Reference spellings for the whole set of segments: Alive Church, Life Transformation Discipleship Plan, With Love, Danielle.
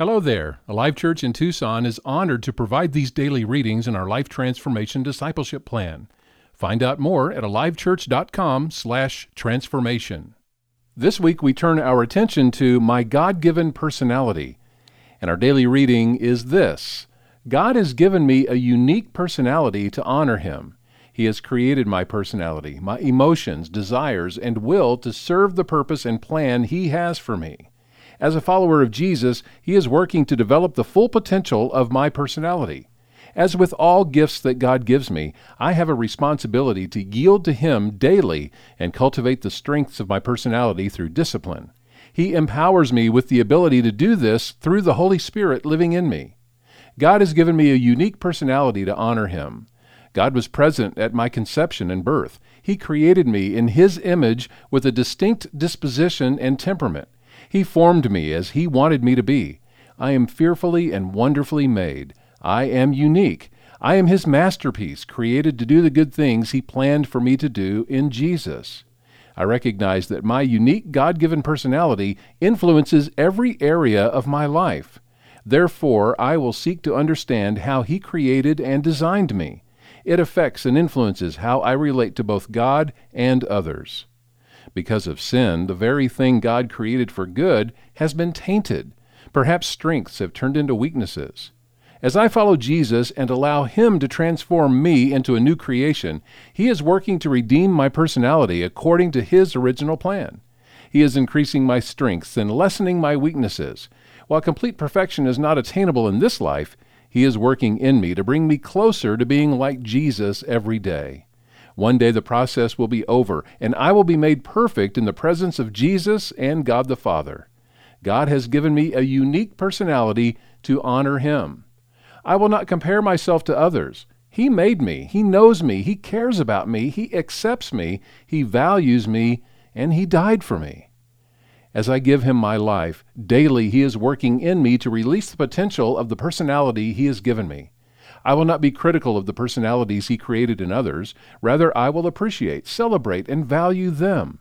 Hello there. Alive Church in Tucson is honored to provide these daily readings in our Life Transformation Discipleship Plan. Find out more at alivechurch.com/transformation. This week we turn our attention to my God-given personality, and our daily reading is this: God has given me a unique personality to honor Him. He has created my personality, my emotions, desires, and will to serve the purpose and plan He has for me. As a follower of Jesus, He is working to develop the full potential of my personality. As with all gifts that God gives me, I have a responsibility to yield to Him daily and cultivate the strengths of my personality through discipline. He empowers me with the ability to do this through the Holy Spirit living in me. God has given me a unique personality to honor Him. God was present at my conception and birth. He created me in His image with a distinct disposition and temperament. He formed me as He wanted me to be. I am fearfully and wonderfully made. I am unique. I am His masterpiece, created to do the good things He planned for me to do in Jesus. I recognize that my unique God-given personality influences every area of my life. Therefore, I will seek to understand how He created and designed me. It affects and influences how I relate to both God and others. Because of sin, the very thing God created for good has been tainted. Perhaps strengths have turned into weaknesses. As I follow Jesus and allow Him to transform me into a new creation, He is working to redeem my personality according to His original plan. He is increasing my strengths and lessening my weaknesses. While complete perfection is not attainable in this life, He is working in me to bring me closer to being like Jesus every day. One day the process will be over, and I will be made perfect in the presence of Jesus and God the Father. God has given me a unique personality to honor Him. I will not compare myself to others. He made me, He knows me, He cares about me, He accepts me, He values me, and He died for me. As I give Him my life, daily He is working in me to release the potential of the personality He has given me. I will not be critical of the personalities He created in others. Rather, I will appreciate, celebrate, and value them.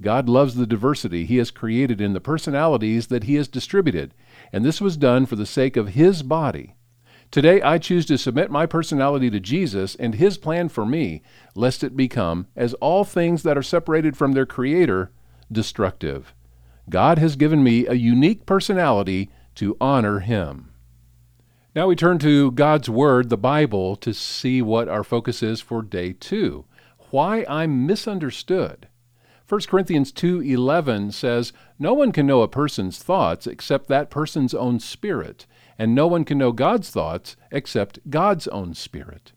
God loves the diversity He has created in the personalities that He has distributed, and this was done for the sake of His body. Today, I choose to submit my personality to Jesus and His plan for me, lest it become, as all things that are separated from their Creator, destructive. God has given me a unique personality to honor Him. Now we turn to God's Word, the Bible, to see what our focus is for day 2. Why I'm misunderstood. 1 Corinthians 2:11 says, "No one can know a person's thoughts except that person's own spirit, and no one can know God's thoughts except God's own spirit."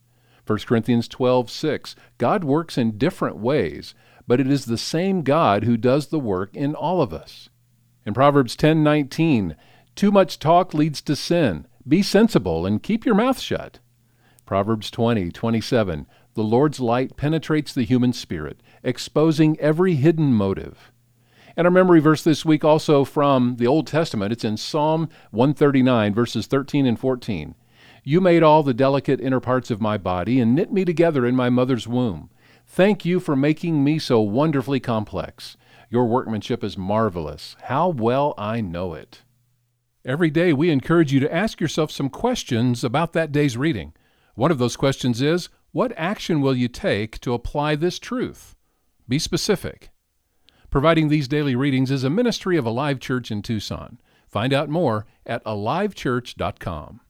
1 Corinthians 12:6, "God works in different ways, but it is the same God who does the work in all of us." In Proverbs 10:19, "Too much talk leads to sin. Be sensible and keep your mouth shut." Proverbs 20:27, "The Lord's light penetrates the human spirit, exposing every hidden motive." And our memory verse this week also from the Old Testament, it's in Psalm 139, verses 13 and 14. "You made all the delicate inner parts of my body and knit me together in my mother's womb. Thank you for making me so wonderfully complex. Your workmanship is marvelous. How well I know it." Every day we encourage you to ask yourself some questions about that day's reading. One of those questions is, what action will you take to apply this truth? Be specific. Providing these daily readings is a ministry of Alive Church in Tucson. Find out more at alivechurch.com.